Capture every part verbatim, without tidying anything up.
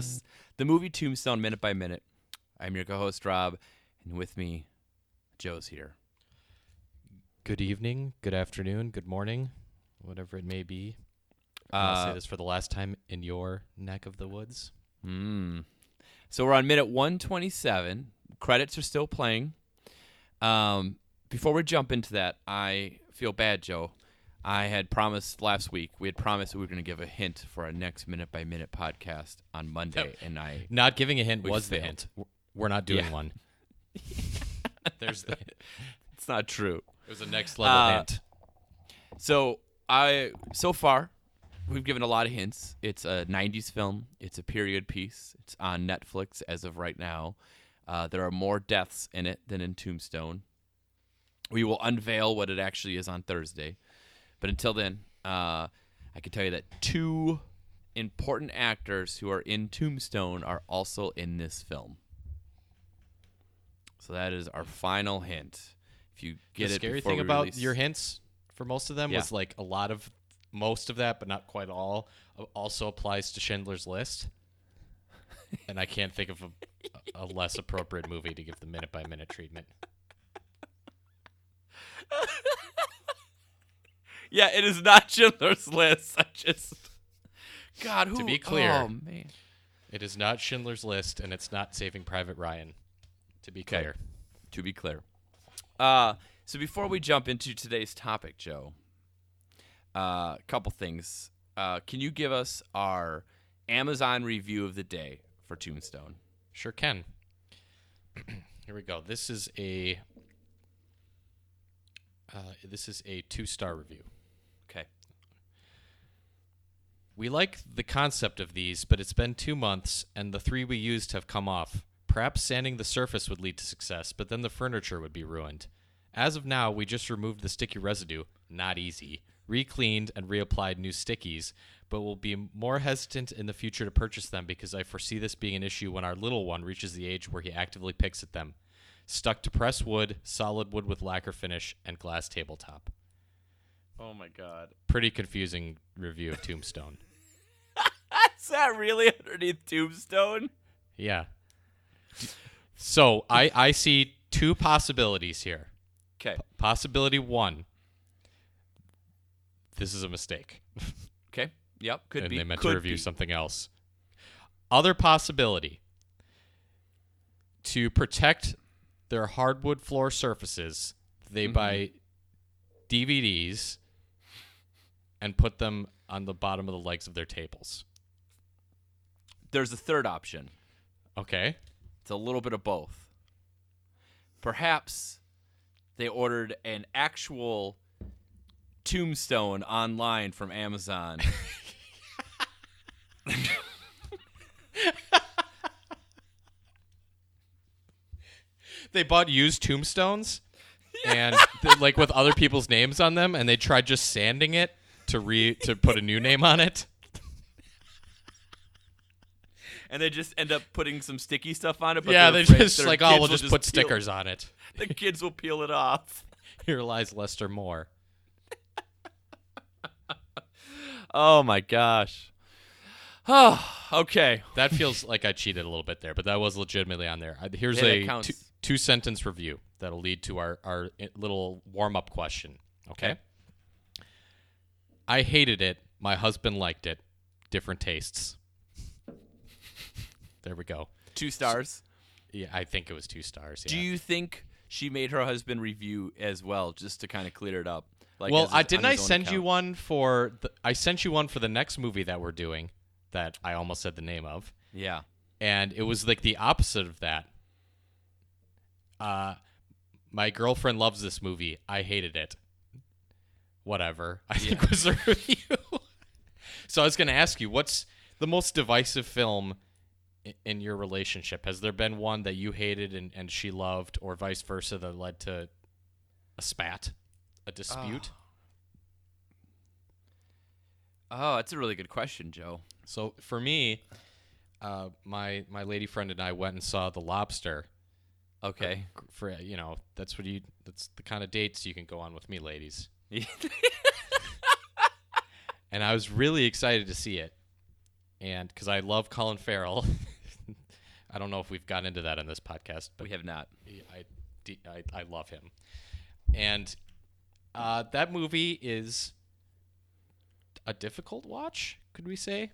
discuss the movie Tombstone minute by minute. I'm your co-host, Rob, and with me, Joe's here. Good evening, good afternoon, good morning, whatever it may be. Uh, I'll say this for the last time in your neck of the woods. Mm. So we're on minute one twenty-seven. Credits are still playing. Um, before we jump into that, I feel bad, Joe. I had promised last week, we had promised that we were going to give a hint for our next Minute by Minute podcast on Monday, no, and I... Not giving a hint was failed. The hint. We're not doing yeah. one. There's the... It's not true. It was a next level uh, hint. So, I so far, we've given a lot of hints. It's a nineties film. It's a period piece. It's on Netflix as of right now. Uh, there are more deaths in it than in Tombstone. We will unveil what it actually is on Thursday. But until then, uh, I can tell you that two important actors who are in Tombstone are also in this film. So that is our final hint. If you get it, the scary thing about release... your hints for most of them yeah. was like a lot of most of that, but not quite all, also applies to Schindler's List. And I can't think of a, a less appropriate movie to give the minute by minute treatment. Yeah, it is not Schindler's List. I just... God, who... To be clear, oh, man. It is not Schindler's List, and it's not Saving Private Ryan. To be clear. Okay. To be clear. Uh, so before we jump into today's topic, Joe, a uh, couple things. Uh, can you give us our Amazon review of the day for Tombstone? Sure can. Here we go. This is a... Uh, this is a two-star review. Okay. We like the concept of these, but it's been two months, and the three we used have come off. Perhaps sanding the surface would lead to success, but then the furniture would be ruined. As of now, we just removed the sticky residue, not easy, re-cleaned and reapplied new stickies, but we'll be more hesitant in the future to purchase them because I foresee this being an issue when our little one reaches the age where he actively picks at them. Stuck to press wood, solid wood with lacquer finish, and glass tabletop. Oh, my God. Pretty confusing review of Tombstone. Is that really underneath Tombstone? Yeah. So I, I see two possibilities here. Okay. P- possibility one, this is a mistake. Okay. Yep. Could and be. And they meant Could to review be. something else. Other possibility, to protect their hardwood floor surfaces, they mm-hmm. buy D V Ds and put them on the bottom of the legs of their tables. There's a third option. Okay. It's a little bit of both. Perhaps they ordered an actual Tombstone online from Amazon. They bought used tombstones, and like with other people's names on them, and they tried just sanding it to re to put a new name on it. And they just end up putting some sticky stuff on it. But yeah, they just like, oh, we'll just, just put stickers on it. The kids will peel it off. Here lies Lester Moore. Oh my gosh. Oh, okay. That feels like I cheated a little bit there, but that was legitimately on there. Here's it a two, two sentence review that'll lead to our, our little warm up question. Okay? okay. I hated it. My husband liked it. Different tastes. There we go. Two stars. So, yeah, I think it was two stars. Yeah. Do you think she made her husband review as well, just to kind of clear it up? Like, well, I, didn't I send account? you one for? The, I sent you one for the next movie that we're doing. That I almost said the name of. Yeah. And it was like the opposite of that. Uh, my girlfriend loves this movie. I hated it. Whatever. I yeah. think was the review. So I was going to ask you, what's the most divisive film in, in your relationship? Has there been one that you hated and, and she loved, or vice versa, that led to a spat, a dispute? Oh. Oh, that's a really good question, Joe. So for me, uh, my my lady friend and I went and saw The Lobster. Okay. Uh, for you know, that's what you that's the kind of dates you can go on with me, ladies. And I was really excited to see it, and because I love Colin Farrell. I don't know if we've gotten into that on this podcast, but we have not. I, I, I love him. And uh, that movie is a difficult watch, could we say?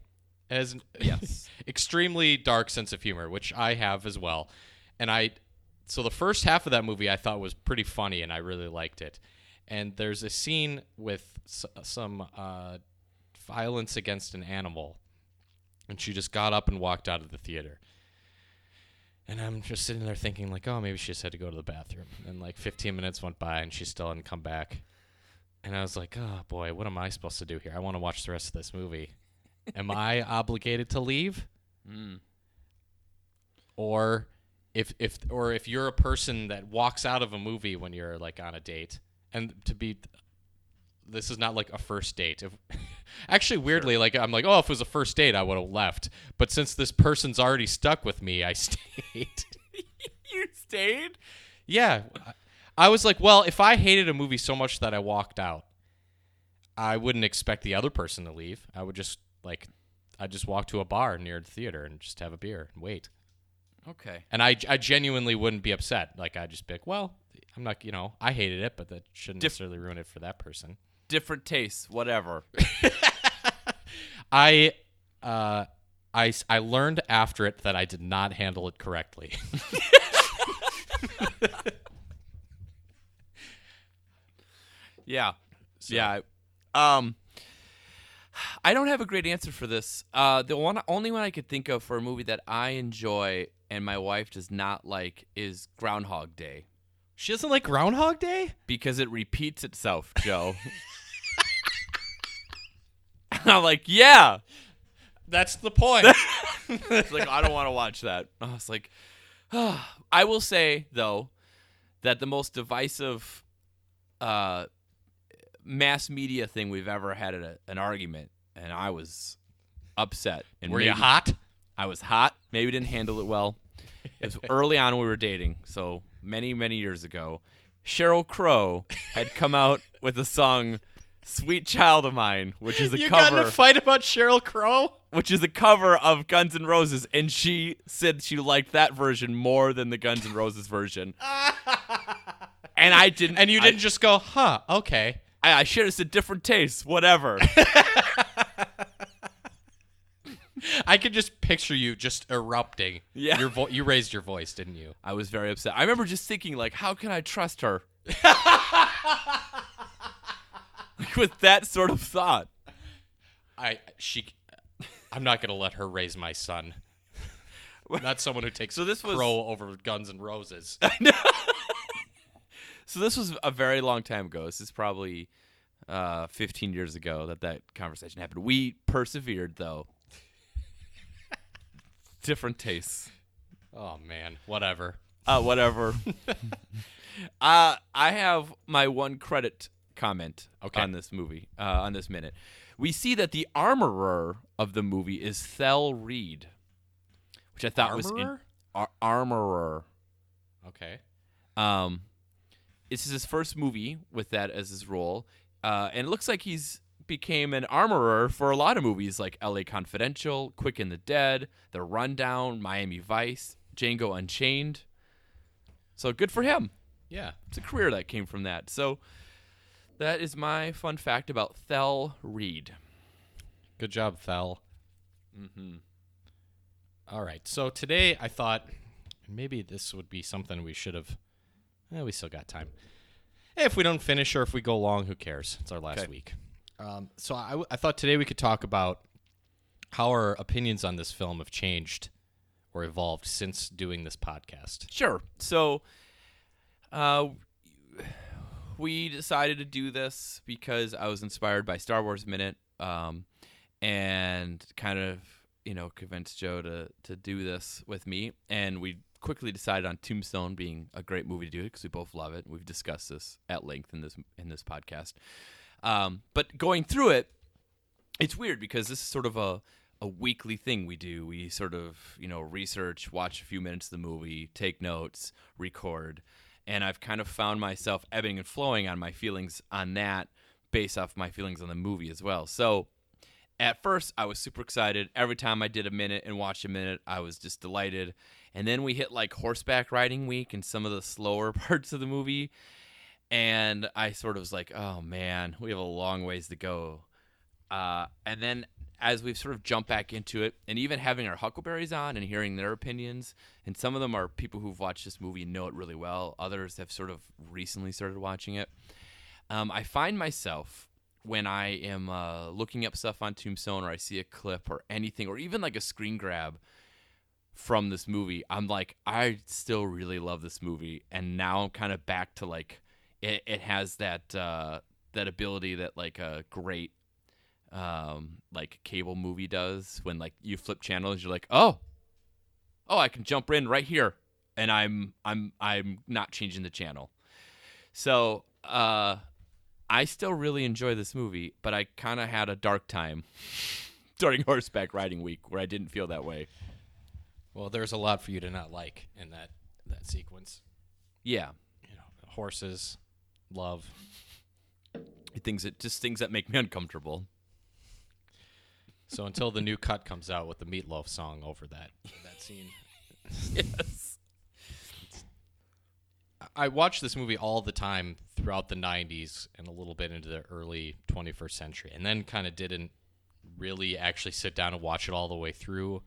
As yes. Extremely dark sense of humor, which I have as well. And I, so the first half of that movie I thought was pretty funny, and I really liked it. And there's a scene with s- some uh, violence against an animal, and she just got up and walked out of the theater. And I'm just sitting there thinking, like, oh, maybe she just had to go to the bathroom. And, like, fifteen minutes went by, and she still hadn't come back. And I was like, oh, boy, what am I supposed to do here? I want to watch the rest of this movie. Am I obligated to leave? Mm. Or if if or if you're a person that walks out of a movie when you're, like, on a date, and to be – this is not, like, a first date. If, actually, weirdly, sure. like, I'm like, oh, if it was a first date, I would have left. But since this person's already stuck with me, I stayed. You stayed? Yeah. I was like, well, if I hated a movie so much that I walked out, I wouldn't expect the other person to leave. I would just, like, I just walk to a bar near the theater and just have a beer and wait. Okay. And I, I genuinely wouldn't be upset. Like, I'd just be like, well, I'm not, you know, I hated it, but that shouldn't Dif- necessarily ruin it for that person. Different tastes, whatever. I, uh, I, I learned after it that I did not handle it correctly. Yeah. So. Yeah. Um, I don't have a great answer for this. Uh, the one, only one I could think of for a movie that I enjoy and my wife does not like is Groundhog Day. She doesn't like Groundhog Day? Because it repeats itself, Joe. And I'm like, yeah. That's the point. It's like, I don't want to watch that. I was like, oh. I will say, though, that the most divisive uh, – mass media thing we've ever had at a, an argument, and I was upset. And were maybe, you hot? I was hot. Maybe didn't handle it well. It was early on when we were dating, so many, many years ago. Sheryl Crow had come out with a song, "Sweet Child of Mine," which is a you cover. You got in a fight about Sheryl Crow? Which is a cover of Guns N' Roses, and she said she liked that version more than the Guns N' Roses version. And I didn't. And you didn't I, just go, huh? Okay. I, I shared us a different taste, whatever. I could just picture you just erupting. Yeah. Your vo- you raised your voice, didn't you? I was very upset. I remember just thinking, like, how can I trust her? Like, with that sort of thought. I she, I'm not going to let her raise my son. I'm not someone who takes so this was... Crow over Guns N' Roses. I know. So this was a very long time ago. This is probably uh, fifteen years ago that that conversation happened. We persevered, though. Different tastes. Oh, man. Whatever. Uh, whatever. uh, I have my one credit comment okay. on this movie, uh, on this minute. We see that the armorer of the movie is Thell Reed, which I thought armorer? was... In- ar- armorer? Okay. Um... This is his first movie with that as his role, uh, and it looks like he's became an armorer for a lot of movies like L A. Confidential, Quick in the Dead, The Rundown, Miami Vice, Django Unchained. So good for him. Yeah. It's a career that came from that. So that is my fun fact about Thell Reed. Good job, Thell. Mm-hmm. All right. So today I thought maybe this would be something we should have... Eh, we still got time. Hey, if we don't finish or if we go long, who cares? It's our last okay. week. Um, so I, w- I thought today we could talk about how our opinions on this film have changed or evolved since doing this podcast. Sure. So uh, we decided to do this because I was inspired by Star Wars Minute um, and kind of, you know, convinced Joe to, to do this with me. And we quickly decided on Tombstone being a great movie to do because we both love it. We've discussed this at length in this in this podcast. Um, but going through it, it's weird because this is sort of a, a weekly thing we do. We sort of, you know, research, watch a few minutes of the movie, take notes, record. And I've kind of found myself ebbing and flowing on my feelings on that based off my feelings on the movie as well. So At first, I was super excited. Every time I did a minute and watched a minute, I was just delighted. And then we hit like horseback riding week and some of the slower parts of the movie. And I sort of was like, oh, man, we have a long ways to go. Uh, and then as we've sort of jumped back into it, and even having our Huckleberries on and hearing their opinions, and some of them are people who've watched this movie and know it really well. Others have sort of recently started watching it. Um, I find myself, when I am uh, looking up stuff on Tombstone, or I see a clip or anything, or even like a screen grab from this movie, I'm like, I still really love this movie. And now I'm kind of back to like, it, it has that uh, that ability that like a great um like cable movie does, when like you flip channels, you're like, oh oh I can jump in right here, and i'm i'm i'm not changing the channel. So uh I still really enjoy this movie, but I kind of had a dark time during horseback riding week where I didn't feel that way. Well, there's a lot for you to not like in that that sequence. Yeah, you know, horses, love, things that just things that make me uncomfortable. So until the new cut comes out with the Meatloaf song over that that scene. Yes. I watched this movie all the time throughout the nineties and a little bit into the early twenty-first century, and then kind of didn't really actually sit down and watch it all the way through.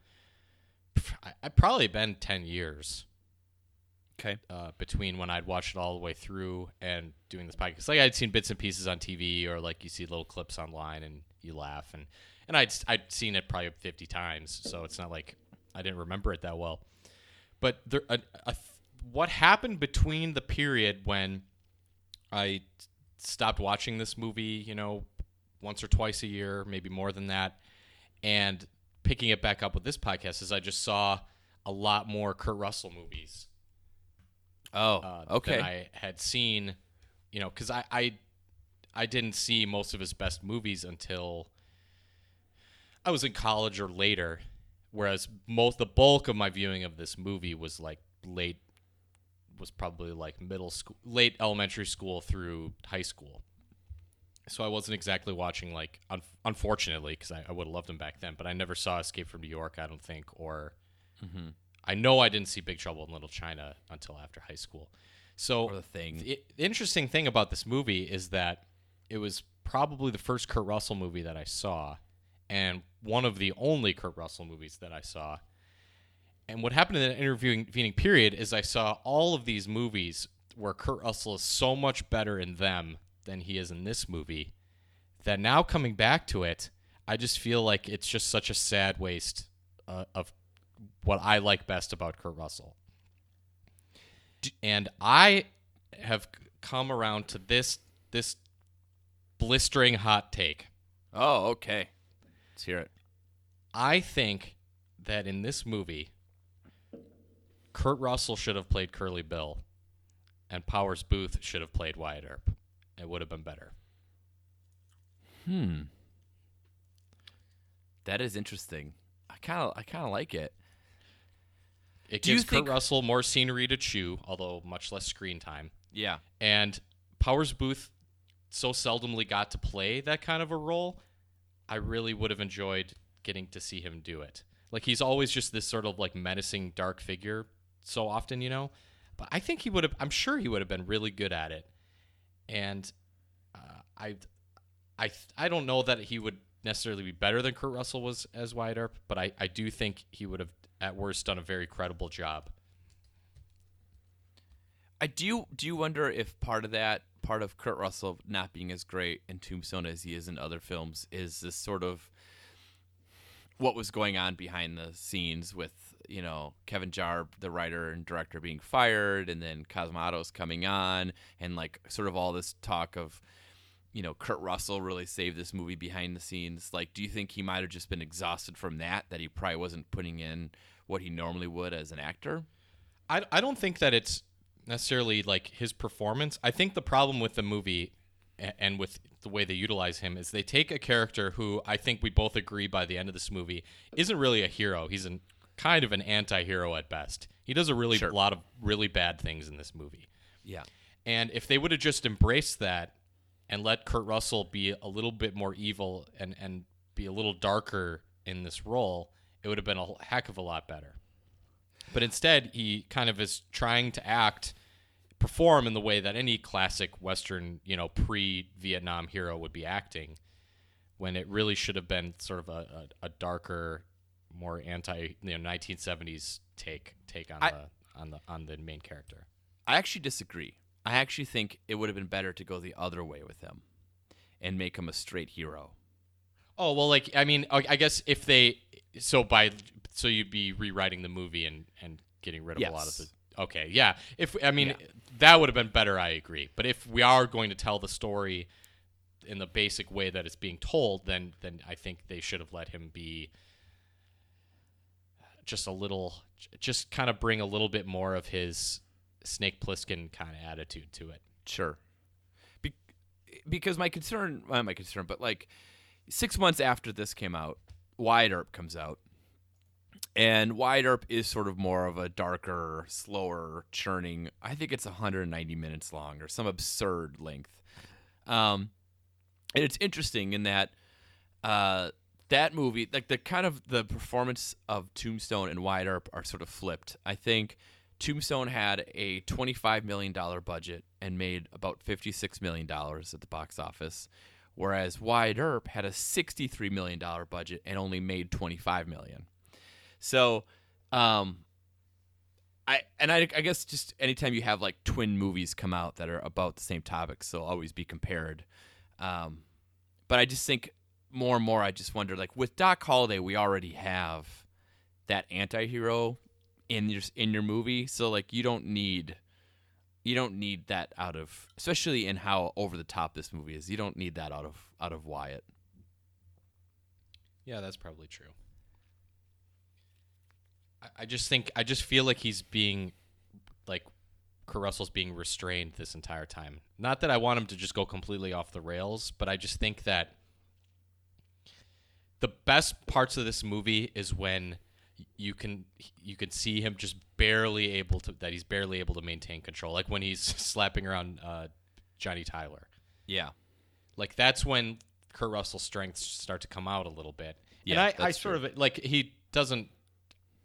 I've probably been ten years okay, uh, between when I'd watched it all the way through and doing this podcast. Like I'd seen bits and pieces on T V, or like you see little clips online and you laugh, and And I'd, I'd seen it probably fifty times, so it's not like I didn't remember it that well. But there, a, a, what happened between the period when I stopped watching this movie, you know, once or twice a year, maybe more than that, and picking it back up with this podcast is I just saw a lot more Kurt Russell movies. Oh, uh, okay. Than I had seen, you know, because I, I, I didn't see most of his best movies until I was in college or later, whereas most the bulk of my viewing of this movie was like late, was probably like middle school, late elementary school through high school. So I wasn't exactly watching like, un- unfortunately, because I, I would have loved them back then, but I never saw Escape from New York, I don't think, or mm-hmm. I know I didn't see Big Trouble in Little China until after high school. So or the thing. The, the interesting thing about this movie is that it was probably the first Kurt Russell movie that I saw, and one of the only Kurt Russell movies that I saw. And what happened in that intervening period is I saw all of these movies where Kurt Russell is so much better in them than he is in this movie, that now coming back to it, I just feel like it's just such a sad waste uh, of what I like best about Kurt Russell. And I have come around to this this blistering hot take. Oh, okay. Let's hear it. I think that in this movie, Kurt Russell should have played Curly Bill, and Powers Booth should have played Wyatt Earp. It would have been better. Hmm. That is interesting. I kind of, I kind of like it. It Do gives Kurt think... Russell more scenery to chew, although much less screen time. Yeah. And Powers Booth so seldomly got to play that kind of a role. I really would have enjoyed getting to see him do it. Like, he's always just this sort of, like, menacing, dark figure so often, you know? But I think he would have... I'm sure he would have been really good at it. And uh, I I, I don't know that he would necessarily be better than Kurt Russell was as Wyatt Earp, but I, I do think he would have, at worst, done a very credible job. I do, do you wonder if part of that... part of Kurt Russell not being as great in Tombstone as he is in other films is this sort of what was going on behind the scenes with, you know, Kevin Jarre, the writer and director, being fired, and then Cosmatos coming on, and like sort of all this talk of, you know, Kurt Russell really saved this movie behind the scenes. Like, do you think he might have just been exhausted from that, that he probably wasn't putting in what he normally would as an actor? I, I don't think that it's necessarily like his performance. I think the problem with the movie and with the way they utilize him is they take a character who I think we both agree by the end of this movie isn't really a hero. He's an, kind of an anti-hero at best. He does a really sure. lot of really bad things in this movie. Yeah. And if they would have just embraced that and let Kurt Russell be a little bit more evil and, and be a little darker in this role, it would have been a heck of a lot better. But instead, he kind of is trying to act, perform in the way that any classic Western, you know, pre-Vietnam hero would be acting, when it really should have been sort of a, a, a darker, more anti, you know, nineteen seventies take take on I, the on the on the main character. I actually disagree. I actually think it would have been better to go the other way with him and make him a straight hero. Oh, well, like, I mean, I guess if they, so by, so you'd be rewriting the movie and, and getting rid of yes. a lot of the, okay, yeah. If, I mean, yeah. that would have been better, I agree. But if we are going to tell the story in the basic way that it's being told, then, then I think they should have let him be just a little, just kind of bring a little bit more of his Snake Plissken kind of attitude to it. Sure. Be- because my concern, well, my concern, but like six months after this came out, Wyatt Earp comes out. And Wyatt Earp is sort of more of a darker, slower, churning. I think it's one hundred ninety minutes long or some absurd length. Um, and it's interesting in that uh, that movie, like the kind of the performance of Tombstone and Wyatt Earp are sort of flipped. I think Tombstone had a twenty-five million dollars budget and made about fifty-six million dollars at the box office, whereas Wyatt Earp had a sixty-three million dollars budget and only made twenty-five million dollars. So, um, I and I, I guess just anytime you have like twin movies come out that are about the same topics, they'll always be compared. Um, but I just think more and more I just wonder, like with Doc Holliday, we already have that anti-hero in your in your movie, so like you don't need you don't need that out of, especially in how over the top this movie is, you don't need that out of out of Wyatt. Yeah, that's probably true. I, I just think I just feel like he's being like Kurt Russell's being restrained this entire time. Not that I want him to just go completely off the rails, but I just think that the best parts of this movie is when you can you can see him just barely able to that he's barely able to maintain control, like when he's slapping around uh, Johnny Tyler. Yeah, like that's when Kurt Russell's strengths start to come out a little bit. Yeah, and I, I sort true. of like he doesn't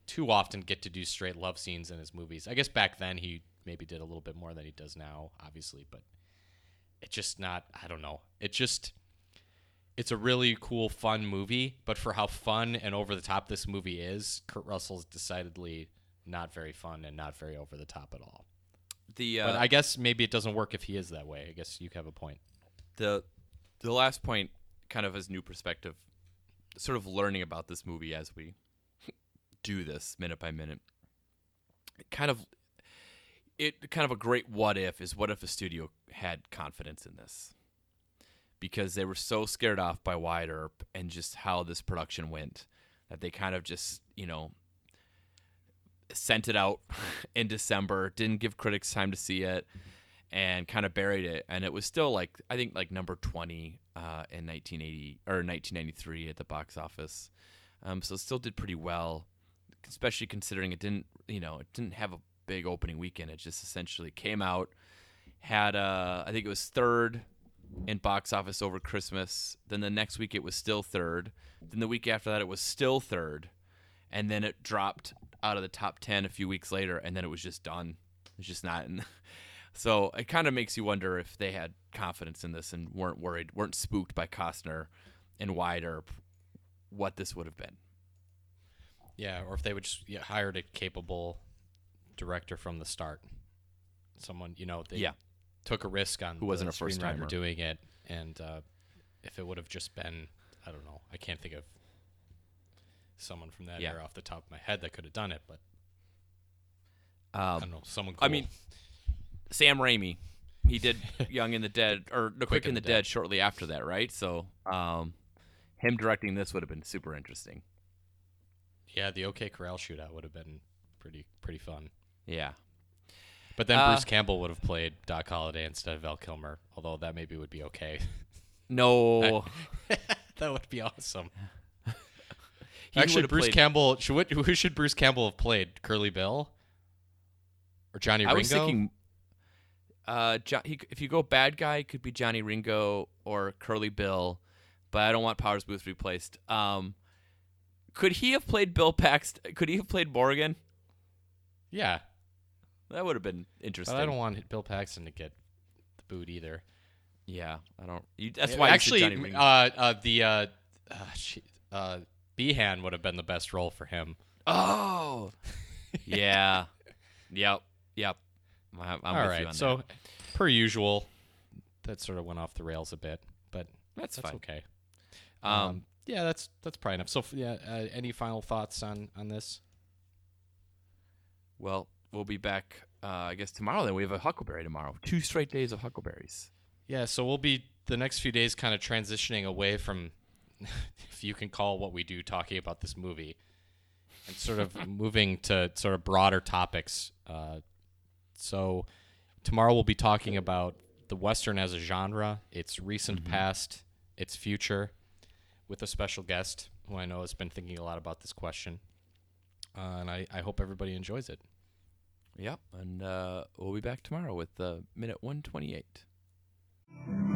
too often get to do straight love scenes in his movies. I guess back then he maybe did a little bit more than he does now, obviously, but it's just not. I don't know. It just. It's a really cool, fun movie, but for how fun and over-the-top this movie is, Kurt Russell's decidedly not very fun and not very over-the-top at all. The uh, but I guess maybe it doesn't work if he is that way. I guess you have a point. The the last point, kind of his new perspective, sort of learning about this movie as we do this minute by minute, kind of it kind of a great what if is what if a studio had confidence in this? Because they were so scared off by Wyatt Earp and just how this production went that they kind of just, you know, sent it out in December, didn't give critics time to see it, and kind of buried it. And it was still like, I think like number twenty uh, in nineteen eighty or nineteen ninety-three at the box office. Um, so it still did pretty well, especially considering it didn't, you know, it didn't have a big opening weekend. It just essentially came out, had, uh, I think it was third in box office over Christmas. Then the next week it was still third. Then the week after that it was still third. And then it dropped out of the top ten a few weeks later, and then it was just done. It's just not in. So it kind of makes you wonder if they had confidence in this and weren't worried, weren't spooked by Costner and Wyatt Earp, what this would have been. Yeah, or if they would just yeah, hired a capable director from the start. Someone, you know, they yeah. took a risk on who wasn't a first timer doing it, and uh, if it would have just been, I don't know, I can't think of someone from that yeah. era off the top of my head that could have done it, but um, I don't know, someone cool. I mean, Sam Raimi, he did Young in the Dead, or no, Quick in the, the Dead shortly after that, right? So um, him directing this would have been super interesting. Yeah, the OK Corral shootout would have been pretty pretty fun. Yeah. But then Bruce uh, Campbell would have played Doc Holliday instead of Val Kilmer, although that maybe would be okay. No. I, that would be awesome. Actually, Bruce played... Campbell, should, who should Bruce Campbell have played? Curly Bill? Or Johnny Ringo? I was thinking, uh, John, he, if you go bad guy, it could be Johnny Ringo or Curly Bill. but I don't want Powers Booth replaced. Um, could he have played Bill Paxton? Could he have played Morgan? Yeah. That would have been interesting. But I don't want Bill Paxton to get the boot either. Yeah, I don't. You, that's yeah, why actually, you Johnny uh, uh, the uh, uh, she, uh, Behan would have been the best role for him. Oh, yeah, yep, yep. I'm, I'm all with right, you on so that. Per usual, that sort of went off the rails a bit, but that's, that's fine. Okay. Um, um, yeah, that's that's probably enough. So, yeah, uh, any final thoughts on on this? Well, we'll be back, uh, I guess, tomorrow. Then we have a Huckleberry tomorrow. Two straight days of Huckleberries. Yeah, so we'll be the next few days kind of transitioning away from, if you can call what we do, talking about this movie, and sort of moving to sort of broader topics. Uh, so tomorrow we'll be talking about the Western as a genre, its recent mm-hmm. past, its future, with a special guest who I know has been thinking a lot about this question. Uh, and I, I hope everybody enjoys it. Yep, and uh, we'll be back tomorrow with uh, Minute one twenty-eight. Thank you.